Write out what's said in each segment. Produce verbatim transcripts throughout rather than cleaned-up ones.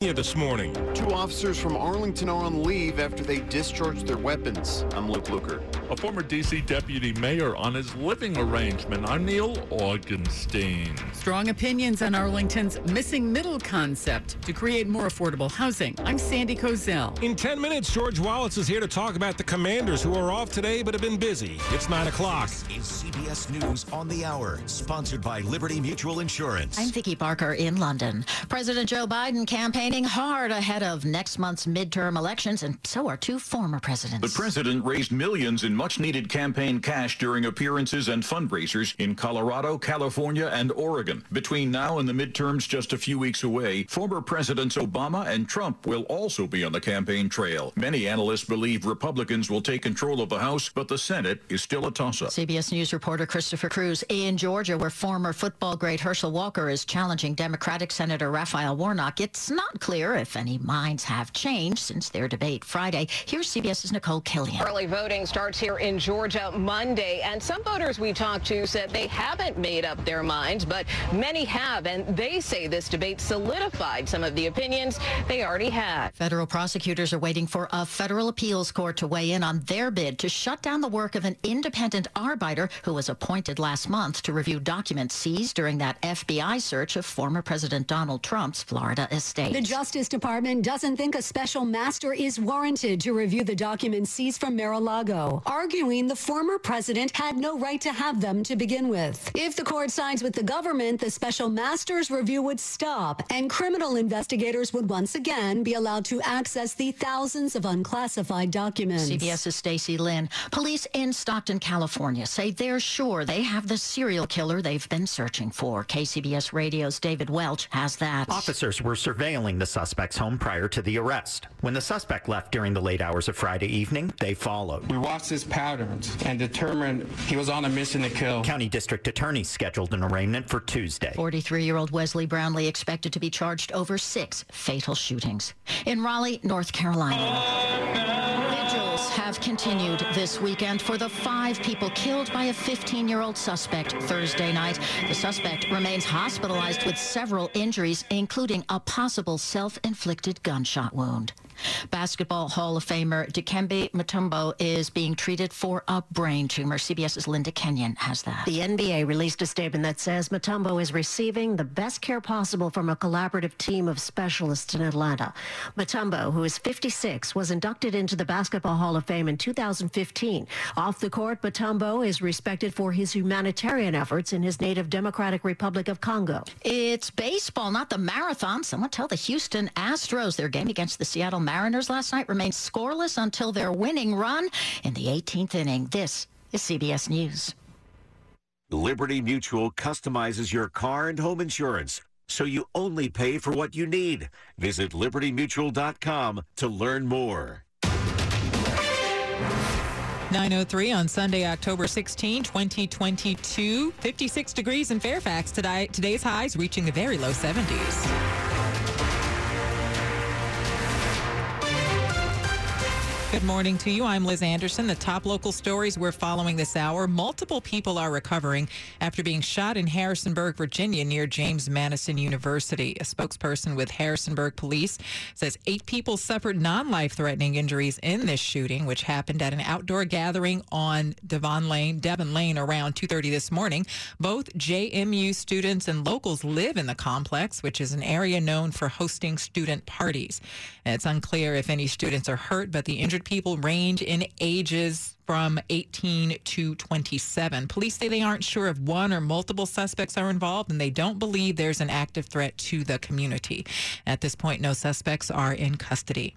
Here this morning, two officers from Arlington are on leave after they discharged their weapons. I'm Luke Luker. A former D C deputy mayor on his living arrangement. I'm Neil Augenstein. Strong opinions on Arlington's missing middle concept to create more affordable housing. I'm Sandy Kozel. In ten minutes, George Wallace is here to talk about the Commanders, who are off today but have been busy. It's nine o'clock. This is C B S News on the Hour, sponsored by Liberty Mutual Insurance. I'm Vicki Barker in London. President Joe Biden campaigning hard ahead of next month's midterm elections, and so are two former presidents. The president raised millions in much-needed campaign cash during appearances and fundraisers in Colorado, California, and Oregon. Between now and the midterms just a few weeks away, former Presidents Obama and Trump will also be on the campaign trail. Many analysts believe Republicans will take control of the House, but the Senate is still a toss-up. C B S News reporter Christopher Cruz in Georgia, where former football great Herschel Walker is challenging Democratic Senator Raphael Warnock. It's not clear if any minds have changed since their debate Friday. Here's CBS's Nicole Killian. Early voting starts here in Georgia Monday, and some voters we talked to said they haven't made up their minds, but many have, and they say this debate solidified some of the opinions they already had. Federal prosecutors are waiting for a federal appeals court to weigh in on their bid to shut down the work of an independent arbiter who was appointed last month to review documents seized during that F B I search of former President Donald Trump's Florida estate. The Justice Department doesn't think a special master is warranted to review the documents seized from Mar-a-Lago, arguing the former president had no right to have them to begin with. If the court sides with the government, the special master's review would stop, and criminal investigators would once again be allowed to access the thousands of unclassified documents. CBS's Stacy Lynn. Police in Stockton, California say they're sure they have the serial killer they've been searching for. K C B S Radio's David Welch has that. Officers were surveilling the suspect's home prior to the arrest. When the suspect left during the late hours of Friday evening, they followed. We watched his patterns and determined he was on a mission to kill. County District Attorney scheduled an arraignment for Tuesday. forty-three-year-old Wesley Brownlee expected to be charged over six fatal shootings. In Raleigh, North Carolina, oh, no. Vigils have continued this weekend for the five people killed by a fifteen-year-old suspect Thursday night. The suspect remains hospitalized with several injuries, including a possible self-inflicted gunshot wound. Basketball Hall of Famer Dikembe Mutombo is being treated for a brain tumor. CBS's Linda Kenyon has that. The N B A released a statement that says Mutombo is receiving the best care possible from a collaborative team of specialists in Atlanta. Mutombo, who is fifty-six, was inducted into the Basketball Hall of Fame in two thousand fifteen. Off the court, Mutombo is respected for his humanitarian efforts in his native Democratic Republic of Congo. It's baseball, not the marathon. Someone tell the Houston Astros their game against the Seattle Mariners last night remained scoreless until their winning run in the eighteenth inning. This is C B S News. Liberty Mutual customizes your car and home insurance so you only pay for what you need. Visit liberty mutual dot com to learn more. nine oh three on Sunday, October sixteenth, twenty twenty-two. fifty-six degrees in Fairfax today. Today's highs reaching the very low seventies. Good morning to you. I'm Liz Anderson. The top local stories we're following this hour. Multiple people are recovering after being shot in Harrisonburg, Virginia, near James Madison University. A spokesperson with Harrisonburg Police says eight people suffered non-life-threatening injuries in this shooting, which happened at an outdoor gathering on Devon Lane, Devon Lane around two thirty this morning. Both J M U students and locals live in the complex, which is an area known for hosting student parties. And it's unclear if any students are hurt, but the injured one hundred people range in ages from eighteen to twenty-seven. Police say they aren't sure if one or multiple suspects are involved, and they don't believe there's an active threat to the community. At this point, no suspects are in custody.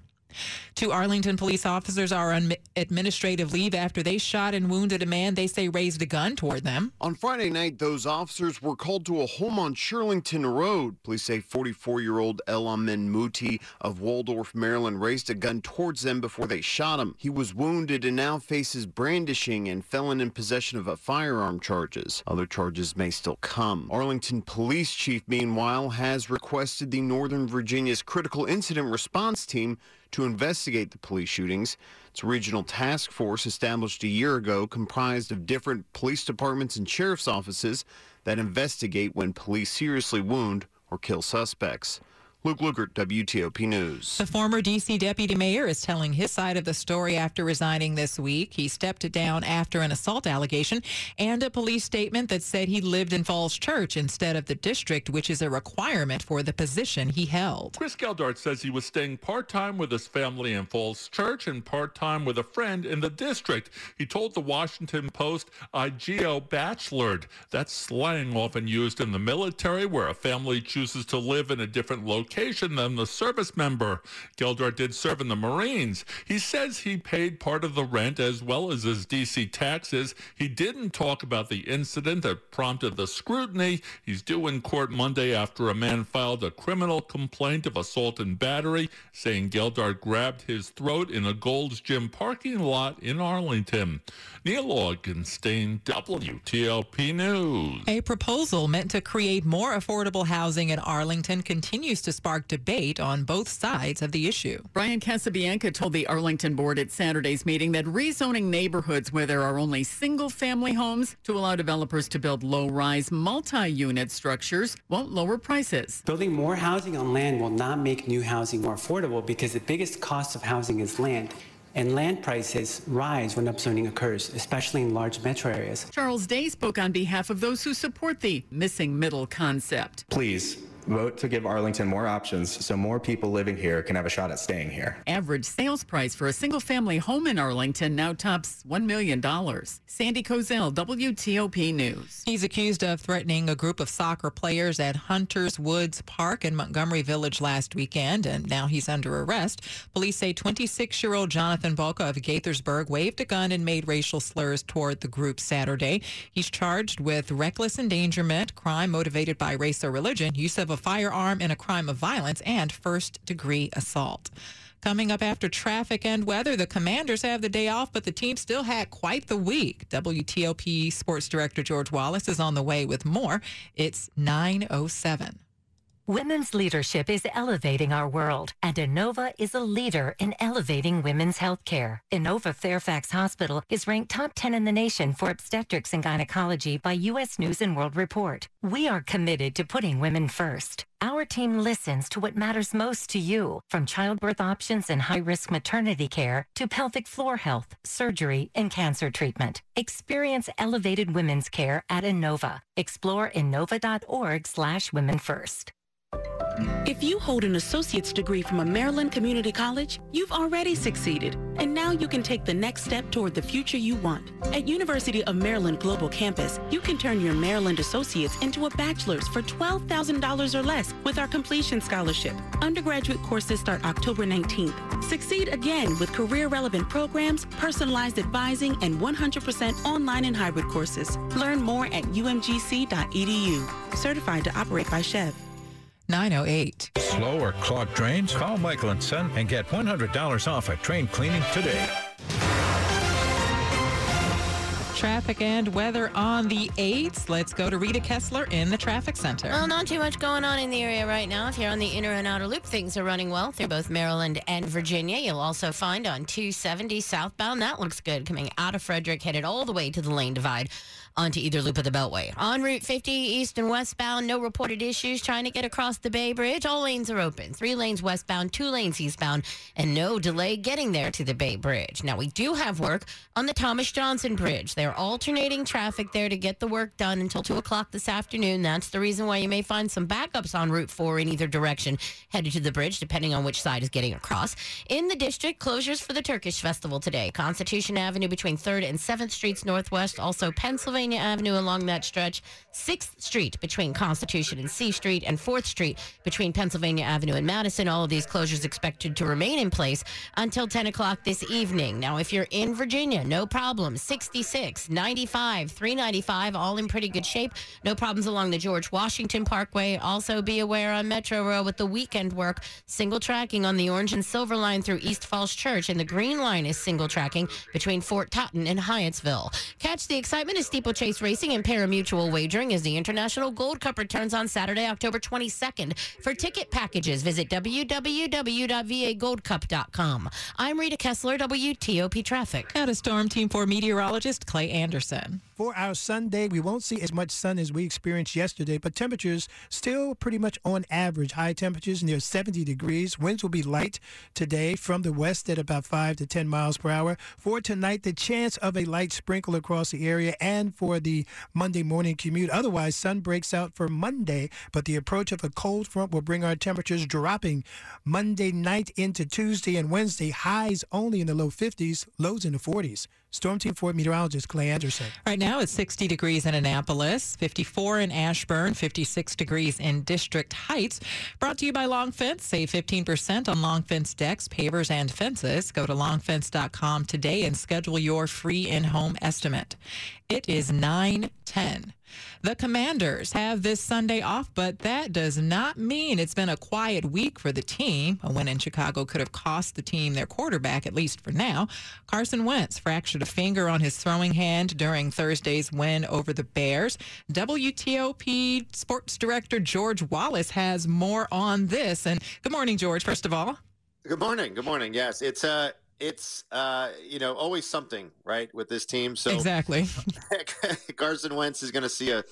Two Arlington police officers are on administrative leave after they shot and wounded a man they say raised a gun toward them. On Friday night, those officers were called to a home on Shirlington Road. Police say forty-four-year-old Elamin Muti of Waldorf, Maryland, raised a gun towards them before they shot him. He was wounded and now faces brandishing and felon in possession of a firearm charges. Other charges may still come. Arlington Police Chief, meanwhile, has requested the Northern Virginia's Critical Incident Response Team to investigate the police shootings. Its regional task force, established a year ago, comprised of different police departments and sheriff's offices that investigate when police seriously wound or kill suspects. Luke Lugert, W T O P News. The former D C deputy mayor is telling his side of the story after resigning this week. He stepped down after an assault allegation and a police statement that said he lived in Falls Church instead of the district, which is a requirement for the position he held. Chris Geldart says he was staying part-time with his family in Falls Church and part-time with a friend in the district. He told the Washington Post, "I geo-bachelored." That's slang often used in the military where a family chooses to live in a different location than the service member. Geldart did serve in the Marines. He says he paid part of the rent as well as his D C taxes. He didn't talk about the incident that prompted the scrutiny. He's due in court Monday after a man filed a criminal complaint of assault and battery, saying Geldart grabbed his throat in a Gold's Gym parking lot in Arlington. Neil Augenstein, W T O P News. A proposal meant to create more affordable housing in Arlington continues to spark debate on both sides of the issue. Brian Casabianca told the Arlington board at Saturday's meeting that rezoning neighborhoods where there are only single-family homes to allow developers to build low-rise, multi-unit structures won't lower prices. Building more housing on land will not make new housing more affordable because the biggest cost of housing is land. And land prices rise when upzoning occurs, especially in large metro areas. Charles Day spoke on behalf of those who support the missing middle concept. Please vote to give Arlington more options so more people living here can have a shot at staying here. Average sales price for a single-family home in Arlington now tops one million dollars. Sandy Kozel, W T O P News. He's accused of threatening a group of soccer players at Hunter's Woods Park in Montgomery Village last weekend, and now he's under arrest. Police say twenty-six-year-old Jonathan Volka of Gaithersburg waved a gun and made racial slurs toward the group Saturday. He's charged with reckless endangerment, crime motivated by race or religion, use of a firearm in a crime of violence, and first-degree assault. Coming up after traffic and weather, the Commanders have the day off, but the team still had quite the week. W T O P Sports Director George Wallace is on the way with more. It's nine oh seven. Women's leadership is elevating our world, and Inova is a leader in elevating women's health care. Inova Fairfax Hospital is ranked top ten in the nation for obstetrics and gynecology by U S News and World Report. We are committed to putting women first. Our team listens to what matters most to you, from childbirth options and high-risk maternity care to pelvic floor health, surgery, and cancer treatment. Experience elevated women's care at Inova. Explore inova dot org slash women first. If you hold an associate's degree from a Maryland community college, you've already succeeded, and now you can take the next step toward the future you want. At University of Maryland Global Campus, you can turn your Maryland associates into a bachelor's for twelve thousand dollars or less with our completion scholarship. Undergraduate courses start October nineteenth. Succeed again with career-relevant programs, personalized advising, and one hundred percent online and hybrid courses. Learn more at u m g c dot e d u. Certified to operate by C H E V. nine oh eight. Slow or clogged drains? Call Michael and Son and get one hundred dollars off a drain cleaning today. Traffic and weather on the eights. Let's go to Rita Kessler in the traffic center. Well, not too much going on in the area right now. If you're on the inner and outer loop, things are running well through both Maryland and Virginia. You'll also find on two seventy southbound. That looks good. Coming out of Frederick, headed all the way to the lane divide. onto either loop of the Beltway. On Route fifty, east and westbound, no reported issues trying to get across the Bay Bridge. All lanes are open. Three lanes westbound, two lanes eastbound, and no delay getting there to the Bay Bridge. Now, we do have work on the Thomas Johnson Bridge. They're alternating traffic there to get the work done until two o'clock this afternoon. That's the reason why you may find some backups on Route four in either direction headed to the bridge, depending on which side is getting across. In the district, closures for the Turkish Festival today. Constitution Avenue between third and seventh Streets Northwest, also Pennsylvania Avenue along that stretch, sixth Street between Constitution and C Street, and fourth Street between Pennsylvania Avenue and Madison. All of these closures expected to remain in place until ten o'clock this evening. Now, if you're in Virginia, no problem. sixty-six, ninety-five, three ninety-five, all in pretty good shape. No problems along the George Washington Parkway. Also be aware on Metro Rail with the weekend work. Single tracking on the Orange and Silver line through East Falls Church, and the Green Line is single tracking between Fort Totten and Hyattsville. Catch the excitement of steeplechase racing and pari-mutuel wagering as the International Gold Cup returns on Saturday, October twenty-second. For ticket packages, visit w w w dot v a gold cup dot com. I'm Rita Kessler, W T O P Traffic. Now to Storm Team four meteorologist Clay Anderson. For our Sunday, we won't see as much sun as we experienced yesterday, but temperatures still pretty much on average. High temperatures near seventy degrees. Winds will be light today from the west at about five to ten miles per hour. For tonight, the chance of a light sprinkle across the area and for the Monday morning commute. Otherwise, sun breaks out for Monday, but the approach of a cold front will bring our temperatures dropping Monday night into Tuesday and Wednesday. Highs only in the low fifties, lows in the forties. Storm Team four meteorologist Clay Anderson. Right now it's sixty degrees in Annapolis, fifty-four in Ashburn, fifty-six degrees in District Heights. Brought to you by Long Fence. Save fifteen percent on Long Fence decks, pavers, and fences. Go to long fence dot com today and schedule your free in-home estimate. It is nine ten. The Commanders have this Sunday off, but that does not mean it's been a quiet week for the team. A win in Chicago could have cost the team their quarterback, at least for now. Carson Wentz fractured a finger on his throwing hand during Thursday's win over the Bears. W T O P Sports Director George Wallace has more on this. And good morning, George, first of all. Good morning. Good morning. Yes, it's a... Uh... It's, uh, you know, always something, right, with this team. So exactly. Carson Wentz is going to see a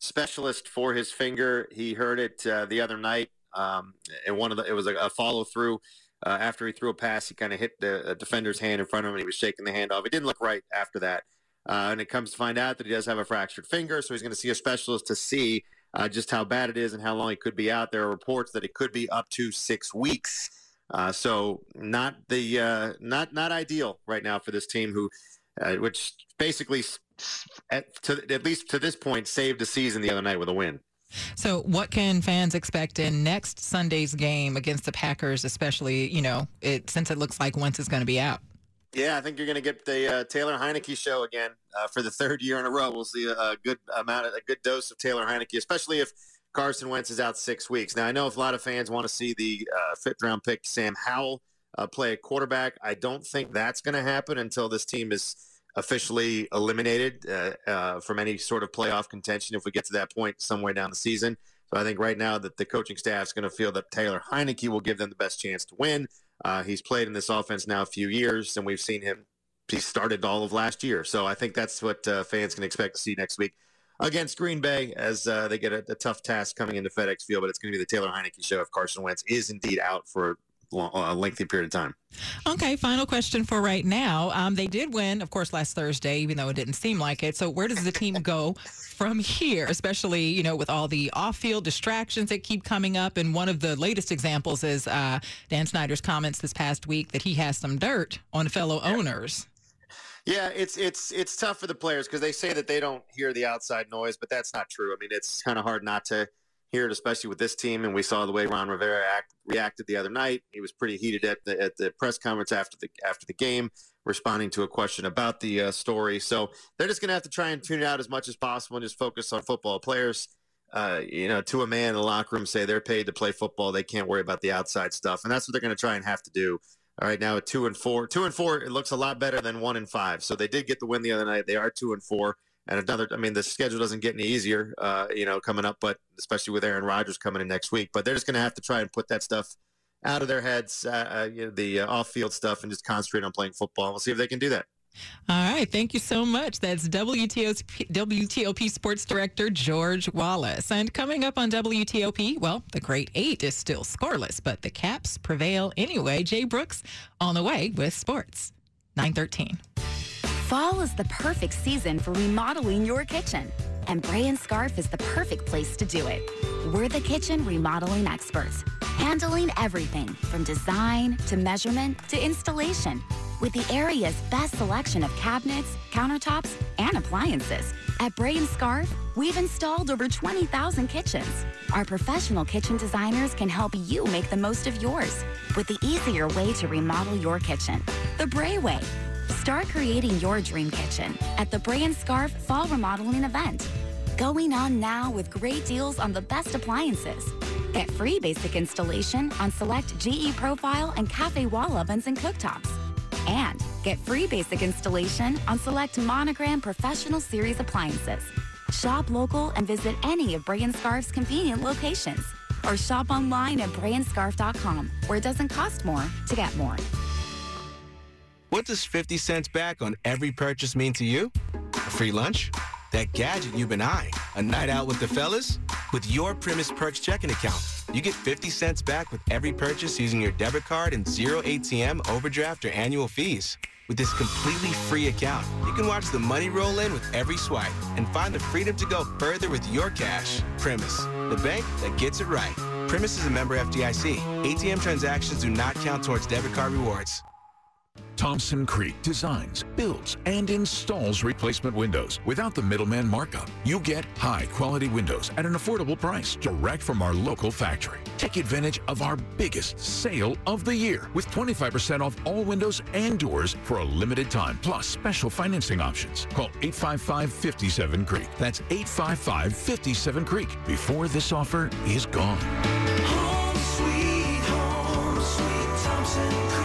specialist for his finger. He heard it uh, the other night. Um, and one of the, it was a, a follow through uh, after he threw a pass. He kind of hit the uh, defender's hand in front of him, and he was shaking the hand off. It didn't look right after that. Uh, and it comes to find out that he does have a fractured finger. So he's going to see a specialist to see uh, just how bad it is and how long he could be out. There are reports that it could be up to six weeks. Uh, so not the uh, not not ideal right now for this team, who, uh, which basically at, to, at least to this point, saved the season the other night with a win. So what can fans expect in next Sunday's game against the Packers, especially you know it since it looks like Wentz is going to be out? Yeah, I think you're going to get the uh, Taylor Heinicke show again uh, for the third year in a row. We'll see a good amount, of, a good dose of Taylor Heinicke, especially if Carson Wentz is out six weeks. Now, I know a lot of fans want to see the uh, fifth-round pick Sam Howell uh, play a quarterback. I don't think that's going to happen until this team is officially eliminated uh, uh, from any sort of playoff contention if we get to that point somewhere down the season. So I think right now that the coaching staff is going to feel that Taylor Heinicke will give them the best chance to win. Uh, he's played in this offense now a few years, and we've seen him. He started all of last year. So I think that's what uh, fans can expect to see next week against Green Bay, as uh, they get a, a tough task coming into FedEx Field, but it's going to be the Taylor Heinicke show if Carson Wentz is indeed out for a, long, a lengthy period of time. Okay, final question for right now. Um, they did win, of course, last Thursday, even though it didn't seem like it. So where does the team go from here, especially, you know, with all the off-field distractions that keep coming up? And one of the latest examples is uh, Dan Snyder's comments this past week that he has some dirt on fellow yeah. owners. Yeah, it's it's it's tough for the players because they say that they don't hear the outside noise, but that's not true. I mean, it's kind of hard not to hear it, especially with this team. And we saw the way Ron Rivera act, reacted the other night. He was pretty heated at the at the press conference after the after the game, responding to a question about the uh, story. So they're just going to have to try and tune it out as much as possible and just focus on football. Players, uh, you know, to a man in the locker room, say they're paid to play football. They can't worry about the outside stuff, and that's what they're going to try and have to do. All right, now at two and four, two and four, it looks a lot better than one and five. So they did get the win the other night. They are two and four, and another. I mean, the schedule doesn't get any easier, uh, you know, coming up, but especially with Aaron Rodgers coming in next week. But they're just going to have to try and put that stuff out of their heads, uh, uh, you know, the uh, off-field stuff, and just concentrate on playing football. We'll see if they can do that. All right. Thank you so much. That's W T O P, W T O P Sports Director George Wallace. And coming up on W T O P, well, the Great Eight is still scoreless, but the Caps prevail anyway. Jay Brooks on the way with sports. nine thirteen. Fall is the perfect season for remodeling your kitchen, and Bray and Scarf is the perfect place to do it. We're the kitchen remodeling experts, handling everything from design to measurement to installation, with the area's best selection of cabinets, countertops, and appliances. At Bray and Scarf, we've installed over twenty thousand kitchens. Our professional kitchen designers can help you make the most of yours with the easier way to remodel your kitchen, the Bray way. Start creating your dream kitchen at the Bray and Scarf Fall Remodeling Event. Going on now with great deals on the best appliances. Get free basic installation on select G E Profile and Cafe Wall ovens and cooktops. And get free basic installation on select Monogram Professional Series appliances. Shop local and visit any of Bray and Scarf's convenient locations. Or shop online at bray and scarf dot com, where it doesn't cost more to get more. What does fifty cents back on every purchase mean to you? A free lunch? That gadget you've been eyeing? A night out with the fellas? With your Primus Perks checking account, you get fifty cents back with every purchase using your debit card and zero A T M, overdraft, or annual fees. With this completely free account, you can watch the money roll in with every swipe and find the freedom to go further with your cash. Primus, the bank that gets it right. Primus is a member F D I C. A T M transactions do not count towards debit card rewards. Thompson Creek designs, builds, and installs replacement windows without the middleman markup. You get high-quality windows at an affordable price direct from our local factory. Take advantage of our biggest sale of the year with twenty-five percent off all windows and doors for a limited time, plus special financing options. Call eight five five, five seven, C R E E K. That's eight five five, five seven, C R E E K before this offer is gone. Home sweet, home sweet Thompson Creek.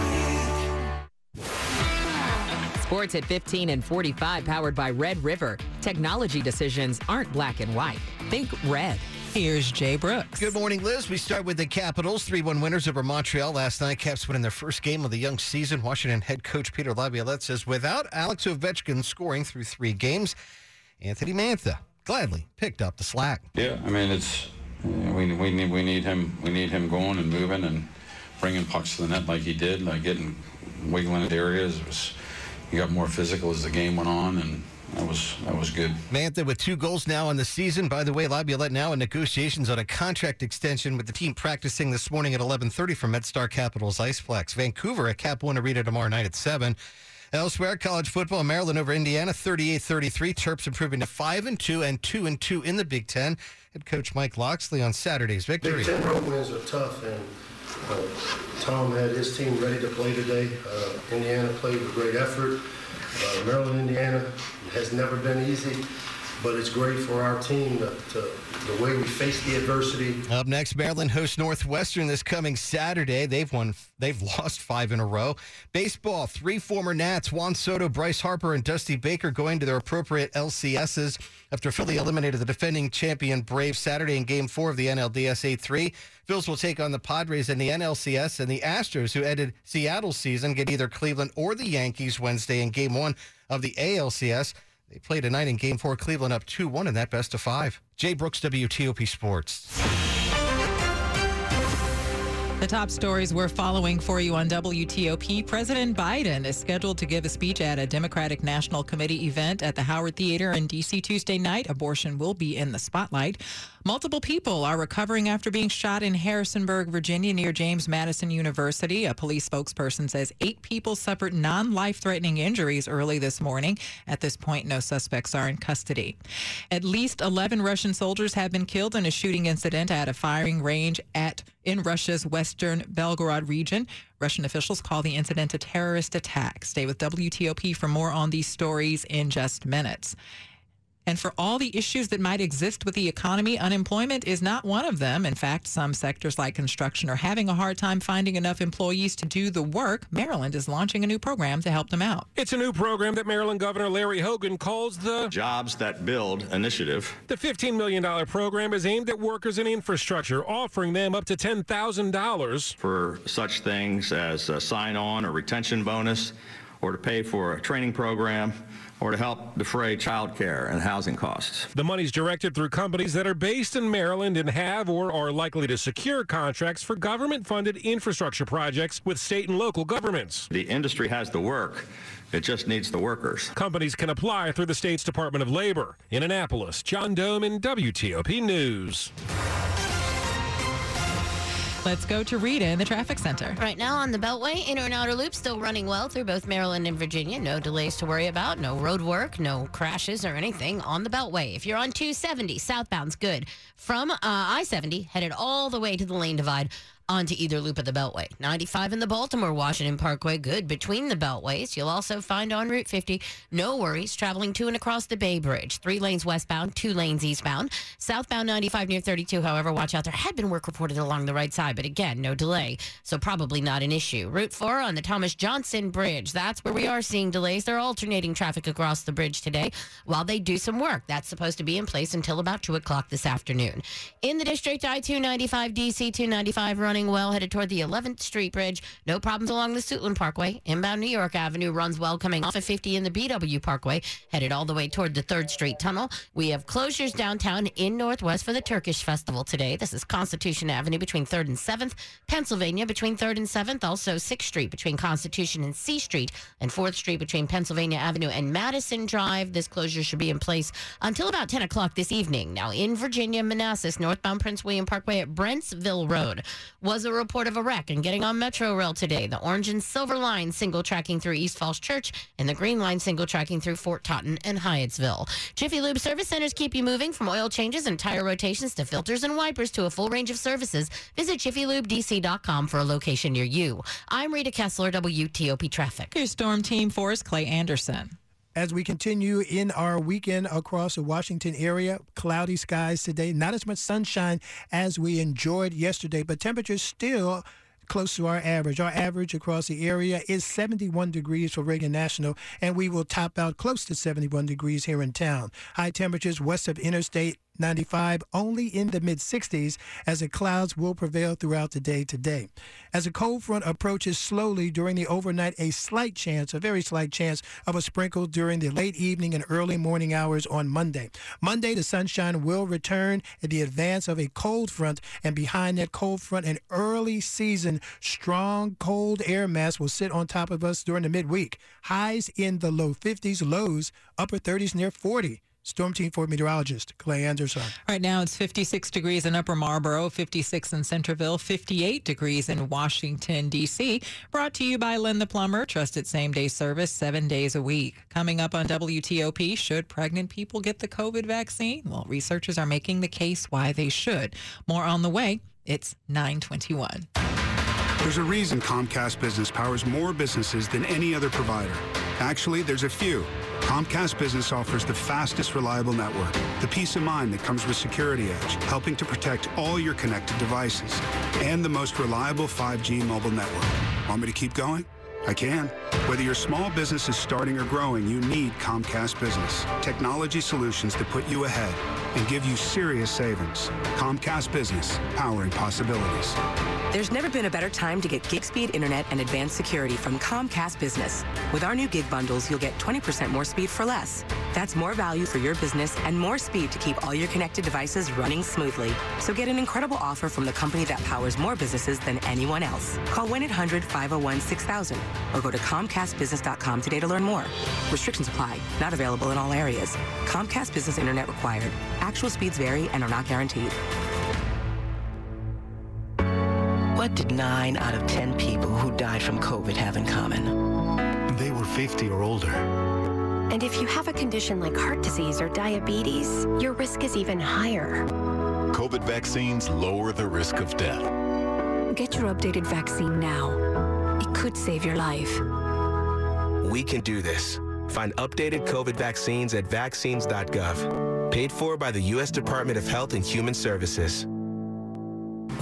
Sports at fifteen and forty-five, powered by Red River. Technology decisions aren't black and white. Think red. Here's Jay Brooks. Good morning, Liz. We start with the Capitals. three one winners over Montreal last night. Caps winning their first game of the young season. Washington head coach Peter Laviolette says without Alex Ovechkin scoring through three games, Anthony Mantha gladly picked up the slack. Yeah, I mean, it's we we need we need him we need him going and moving and bringing pucks to the net like he did, like getting wiggling at areas. It was. He got more physical as the game went on, and that was that was good. Mantha with two goals now in the season. By the way, Laviolette now in negotiations on a contract extension, with the team practicing this morning at eleven thirty from MetStar Capital's Iceplex. Vancouver at Cap One Arena tomorrow night at seven. Elsewhere, college football, Maryland over Indiana, thirty-eight thirty-three. Terps improving to five and two and two and two in the Big Ten. Head coach Mike Loxley on Saturday's victory. Big Ten road wins are tough, and Uh, Tom had his team ready to play today. Uh, Indiana played with great effort. Uh, Maryland, Indiana has never been easy, but it's great for our team to, to the way we face the adversity. Up next, Maryland hosts Northwestern this coming Saturday. They've won. They've lost five in a row. Baseball, three former Nats, Juan Soto, Bryce Harper, and Dusty Baker going to their appropriate L C S's after Philly eliminated the defending champion Braves Saturday in Game four of the N L D S eight three. Phils will take on the Padres in the N L C S, and the Astros, who ended Seattle's season, get either Cleveland or the Yankees Wednesday in Game one of the A L C S. They play tonight in Game four, Cleveland up two one in that best of five. Jay Brooks, W T O P Sports. The top stories we're following for you on W T O P. President Biden is scheduled to give a speech at a Democratic National Committee event at the Howard Theater in D C Tuesday night. Abortion will be in the spotlight. Multiple people are recovering after being shot in Harrisonburg, Virginia, near James Madison University. A police spokesperson says eight people suffered non-life-threatening injuries early this morning. At this point, no suspects are in custody. At least eleven Russian soldiers have been killed in a shooting incident at a firing range at in Russia's western Belgorod region. Russian officials call the incident a terrorist attack. Stay with W T O P for more on these stories in just minutes. And for all the issues that might exist with the economy, unemployment is not one of them. In fact, some sectors like construction are having a hard time finding enough employees to do the work. Maryland is launching a new program to help them out. It's a new program that Maryland Governor Larry Hogan calls the Jobs That Build Initiative. The fifteen million dollars program is aimed at workers in infrastructure, offering them up to ten thousand dollars for such things as a sign-on or retention bonus, or to pay for a training program, or to help defray child care and housing costs. The money's directed through companies that are based in Maryland and have or are likely to secure contracts for government-funded infrastructure projects with state and local governments. The industry has the work. It just needs the workers. Companies can apply through the state's Department of Labor. In Annapolis, John Doman, W T O P News. Let's go to Rita in the traffic center. Right now on the Beltway, inner and outer loop still running well through both Maryland and Virginia. No delays to worry about, no road work, no crashes or anything on the Beltway. If you're on two seventy, southbound's good. From uh, I seventy, headed all the way to the lane divide onto either loop of the Beltway. ninety-five in the Baltimore-Washington Parkway, good between the Beltways. You'll also find on Route fifty, no worries, traveling to and across the Bay Bridge. Three lanes westbound, two lanes eastbound. Southbound ninety-five near thirty-two, however, watch out. There had been work reported along the right side, but again, no delay, so probably not an issue. Route four on the Thomas Johnson Bridge. That's where we are seeing delays. They're alternating traffic across the bridge today while they do some work. That's supposed to be in place until about two o'clock this afternoon. In the district, I two ninety-five, D C two ninety-five, running well headed toward the eleventh Street Bridge. No problems along the Suitland Parkway. Inbound New York Avenue runs well coming off of fifty in the B W Parkway, headed all the way toward the third Street Tunnel. We have closures downtown in Northwest for the Turkish Festival today. This is Constitution Avenue between third and seventh, Pennsylvania between third and seventh, also sixth Street between Constitution and C Street, and fourth Street between Pennsylvania Avenue and Madison Drive. This closure should be in place until about ten o'clock this evening. Now in Virginia, Manassas, northbound Prince William Parkway at Brentsville Road. Was a report of a wreck, and getting on Metro Rail today, the Orange and Silver line single tracking through East Falls Church and the Green Line single tracking through Fort Totten and Hyattsville. Jiffy Lube service centers keep you moving, from oil changes and tire rotations to filters and wipers to a full range of services. Visit Jiffy Lube D C dot com for a location near you. I'm Rita Kessler, W T O P Traffic. Here's Storm Team Force Clay Anderson. As we continue in our weekend across the Washington area, cloudy skies today. Not as much sunshine as we enjoyed yesterday, but temperatures still close to our average. Our average across the area is seventy-one degrees for Reagan National, and we will top out close to seventy-one degrees here in town. High temperatures west of Interstate ninety-five only in the mid sixties, as the clouds will prevail throughout the day today. As a cold front approaches slowly during the overnight, a slight chance, a very slight chance of a sprinkle during the late evening and early morning hours on Monday. Monday, the sunshine will return at the advance of a cold front, and behind that cold front, an early season strong cold air mass will sit on top of us during the midweek. Highs in the low fifties, lows upper thirties near forty. Storm Team four meteorologist Clay Anderson. Right now it's fifty-six degrees in Upper Marlboro, fifty-six in Centerville, fifty-eight degrees in Washington, D C. Brought to you by Lynn the Plumber, trusted same-day service seven days a week. Coming up on W T O P, should pregnant people get the COVID vaccine? Well, researchers are making the case why they should. More on the way. It's nine twenty-one. There's a reason Comcast Business powers more businesses than any other provider. Actually, there's a few. Comcast Business offers the fastest, reliable network, the peace of mind that comes with Security Edge, helping to protect all your connected devices, and the most reliable five G mobile network. Want me to keep going? I can. Whether your small business is starting or growing, you need Comcast Business. Technology solutions that put you ahead and give you serious savings. Comcast Business, powering possibilities. There's never been a better time to get gig speed internet and advanced security from Comcast Business. With our new gig bundles, you'll get twenty percent more speed for less. That's more value for your business and more speed to keep all your connected devices running smoothly. So get an incredible offer from the company that powers more businesses than anyone else. Call one eight hundred five oh one six thousand or go to Comcast Business dot com today to learn more. Restrictions apply. Not available in all areas. Comcast Business internet required. Actual speeds vary and are not guaranteed. What did nine out of ten people who died from COVID have in common? They were fifty or older. And if you have a condition like heart disease or diabetes, your risk is even higher. COVID vaccines lower the risk of death. Get your updated vaccine now. It could save your life. We can do this. Find updated COVID vaccines at vaccines dot gov. Paid for by the U S Department of Health and Human Services.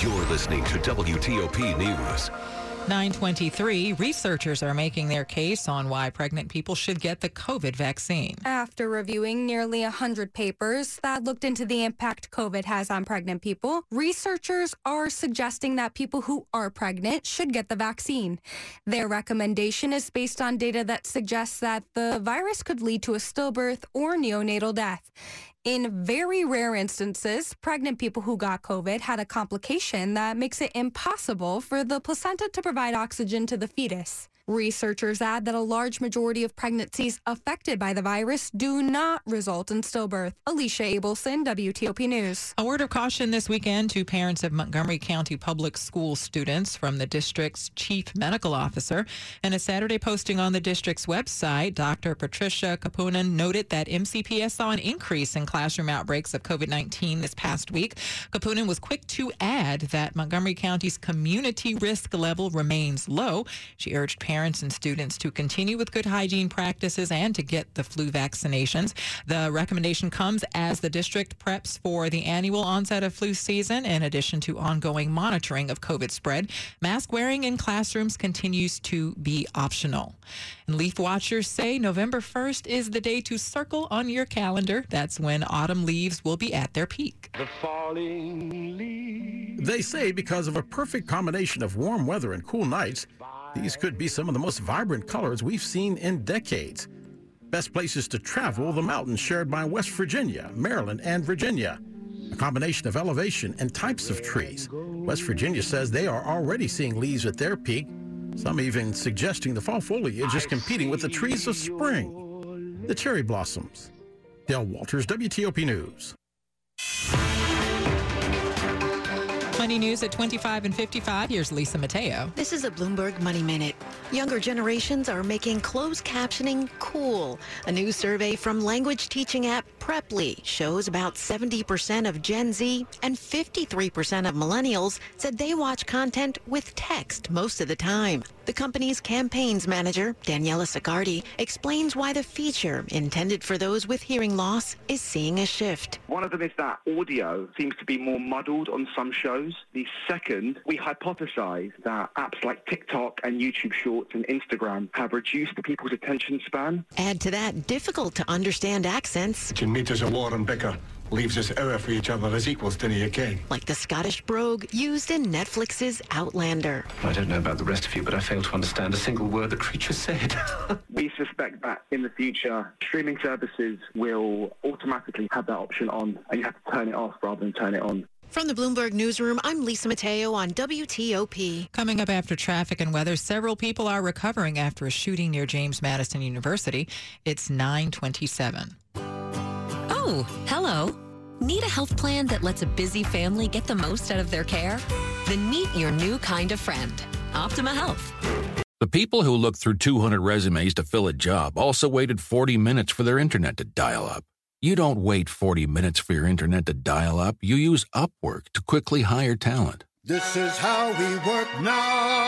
You're listening to W T O P News. nine twenty-three, researchers are making their case on why pregnant people should get the COVID vaccine. After reviewing nearly one hundred papers that looked into the impact COVID has on pregnant people, researchers are suggesting that people who are pregnant should get the vaccine. Their recommendation is based on data that suggests that the virus could lead to a stillbirth or neonatal death. In very rare instances, pregnant people who got COVID had a complication that makes it impossible for the placenta to provide oxygen to the fetus. Researchers add that a large majority of pregnancies affected by the virus do not result in stillbirth. Alicia Abelson, W T O P News. A word of caution this weekend to parents of Montgomery County Public School students from the district's chief medical officer. In a Saturday posting on the district's website, Doctor Patricia Kapunen noted that M C P S saw an increase in classroom outbreaks of COVID nineteen this past week. Kapunen was quick to add that Montgomery County's community risk level remains low. She urged parents Parents and students to continue with good hygiene practices and to get the flu vaccinations. The recommendation comes as the district preps for the annual onset of flu season, in addition to ongoing monitoring of COVID spread. Mask wearing in classrooms continues to be optional. And leaf watchers say November first is the day to circle on your calendar. That's when autumn leaves will be at their peak. The falling leaves. They say because of a perfect combination of warm weather and cool nights, these could be some of the most vibrant colors we've seen in decades. Best places to travel, the mountains shared by West Virginia, Maryland, and Virginia. A combination of elevation and types of trees. West Virginia says they are already seeing leaves at their peak, some even suggesting the fall foliage is competing with the trees of spring. The cherry blossoms. Dale Walters, W T O P News. Money News at twenty-five and fifty-five. Here's Lisa Mateo. This is a Bloomberg Money Minute. Younger generations are making closed captioning cool. A new survey from language teaching app Preply shows about seventy percent of Gen Z and fifty-three percent of millennials said they watch content with text most of the time. The company's campaigns manager, Daniela Sicardi, explains why the feature intended for those with hearing loss is seeing a shift. One of them is that audio seems to be more muddled on some shows. The second, we hypothesize that apps like TikTok and YouTube Shorts and Instagram have reduced people's attention span. Add to that difficult-to-understand accents. Metres of war and bicker leaves us hour for each other as equals to the U K. Like the Scottish brogue used in Netflix's Outlander. I don't know about the rest of you, but I fail to understand a single word the creature said. We suspect that in the future, streaming services will automatically have that option on, and you have to turn it off rather than turn it on. From the Bloomberg Newsroom, I'm Lisa Mateo on W T O P. Coming up after traffic and weather, several people are recovering after a shooting near James Madison University. It's nine twenty-seven. Oh, hello. Need a health plan that lets a busy family get the most out of their care? Then meet your new kind of friend, Optima Health. The people who looked through two hundred resumes to fill a job also waited forty minutes for their internet to dial up. You don't wait forty minutes for your internet to dial up. You use Upwork to quickly hire talent. This is how we work now.